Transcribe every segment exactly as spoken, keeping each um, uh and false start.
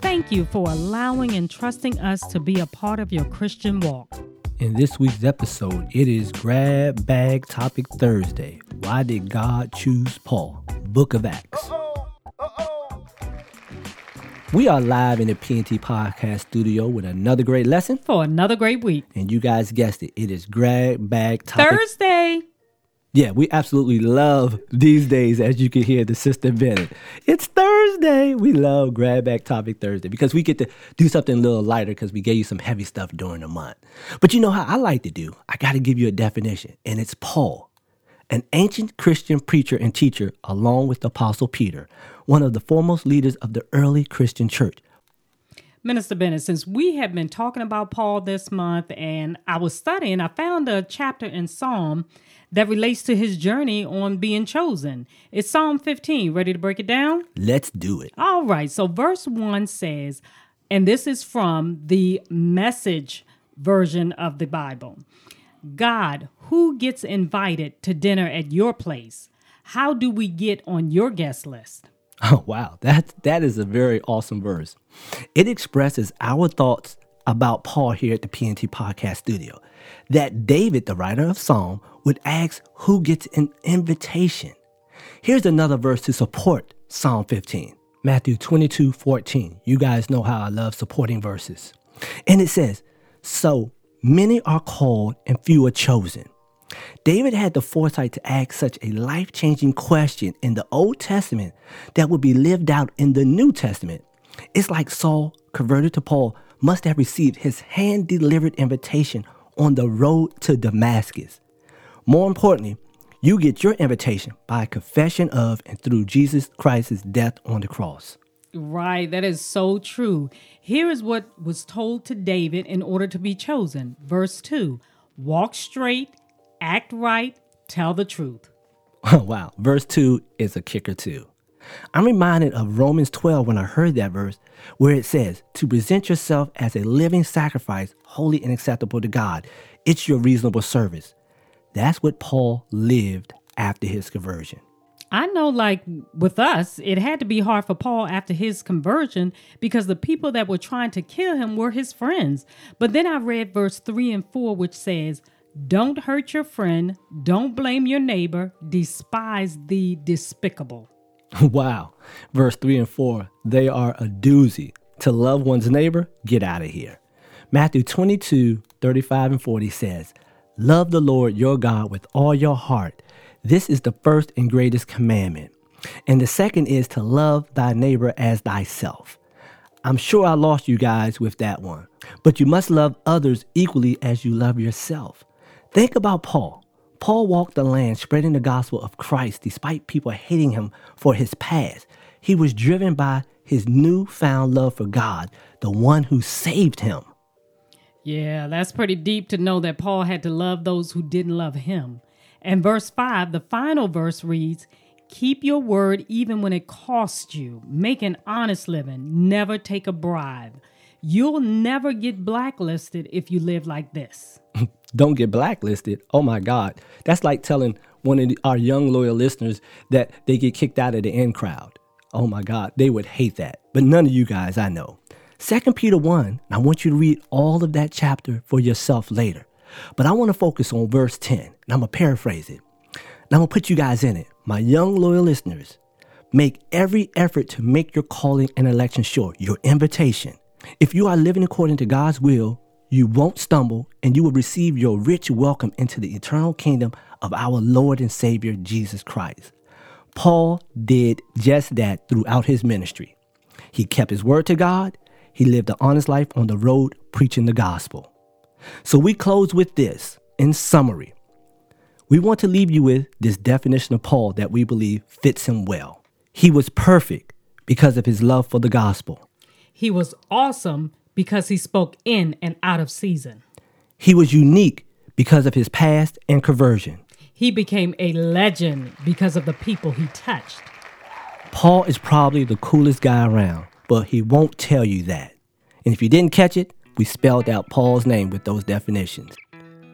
Thank you for allowing and trusting us to be a part of your Christian walk. In this week's episode, it is Grab Bag Topic Thursday. Why did God choose Paul? Book of Acts. Uh-oh. Uh-oh. We are live in the P N T Podcast Studio with another great lesson. For another great week. And you guys guessed it. It is Grab Bag Topic Thursday. Yeah, we absolutely love these days, as you can hear the Sister Bennett. It's Thursday. We love Grab Bag Topic Thursday because we get to do something a little lighter because we gave you some heavy stuff during the month. But you know how I like to do? I got to give you a definition, and it's Paul, an ancient Christian preacher and teacher, along with Apostle Peter, one of the foremost leaders of the early Christian church. Minister Bennett, since we have been talking about Paul this month and I was studying, I found a chapter in Psalm that relates to his journey on being chosen. It's Psalm fifteen. Ready to break it down? Let's do it. All right. So verse one says, and this is from the Message version of the Bible. God, who gets invited to dinner at your place? How do we get on your guest list? Oh, wow. That, that is a very awesome verse. It expresses our thoughts about Paul here at the P N T Podcast Studio, that David, the writer of Psalm, would ask who gets an invitation. Here's another verse to support Psalm fifteen, Matthew twenty-two fourteen. You guys know how I love supporting verses. And it says, so many are called and few are chosen. David had the foresight to ask such a life-changing question in the Old Testament that would be lived out in the New Testament. It's like Saul, converted to Paul, must have received his hand-delivered invitation on the road to Damascus. More importantly, you get your invitation by confession of and through Jesus Christ's death on the cross. Right, that is so true. Here is what was told to David in order to be chosen. Verse two, walk straight, act right, tell the truth. Oh, wow, verse two is a kicker too. I'm reminded of Romans twelve when I heard that verse, where it says, to present yourself as a living sacrifice, holy and acceptable to God. It's your reasonable service. That's what Paul lived after his conversion. I know, like with us, it had to be hard for Paul after his conversion because the people that were trying to kill him were his friends. But then I read verse three and four, which says, don't hurt your friend, don't blame your neighbor, despise the despicable. Wow. Verse three and four, they are a doozy. To love one's neighbor, get out of here. Matthew twenty-two, thirty-five and forty says, love the Lord your God with all your heart. This is the first and greatest commandment. And the second is to love thy neighbor as thyself. I'm sure I lost you guys with that one, but you must love others equally as you love yourself. Think about Paul. Paul walked the land spreading the gospel of Christ despite people hating him for his past. He was driven by his newfound love for God, the one who saved him. Yeah, that's pretty deep to know that Paul had to love those who didn't love him. And verse five, the final verse reads, keep your word even when it costs you. Make an honest living. Never take a bribe. You'll never get blacklisted if you live like this. Don't get blacklisted. Oh, my God. That's like telling one of the, our young loyal listeners that they get kicked out of the in crowd. Oh, my God. They would hate that. But none of you guys, I know. Second Peter one, I want you to read all of that chapter for yourself later. But I want to focus on verse ten, and I'm going to paraphrase it. And I'm going to put you guys in it. My young loyal listeners, make every effort to make your calling and election sure, your invitation. If you are living according to God's will, you won't stumble, and you will receive your rich welcome into the eternal kingdom of our Lord and Savior, Jesus Christ. Paul did just that throughout his ministry. He kept his word to God. He lived an honest life on the road preaching the gospel. So we close with this. In summary, we want to leave you with this definition of Paul that we believe fits him well. He was perfect because of his love for the gospel. He was awesome because he spoke in and out of season. He was unique because of his past and conversion. He became a legend because of the people he touched. Paul is probably the coolest guy around, but he won't tell you that. And if you didn't catch it, we spelled out Paul's name with those definitions.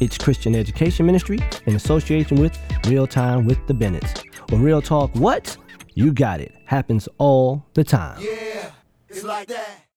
its Christian Education Ministry, in association with Real Time with the Bennetts. Or Real Talk, what? You got it. Happens all the time. Yeah, it's like that.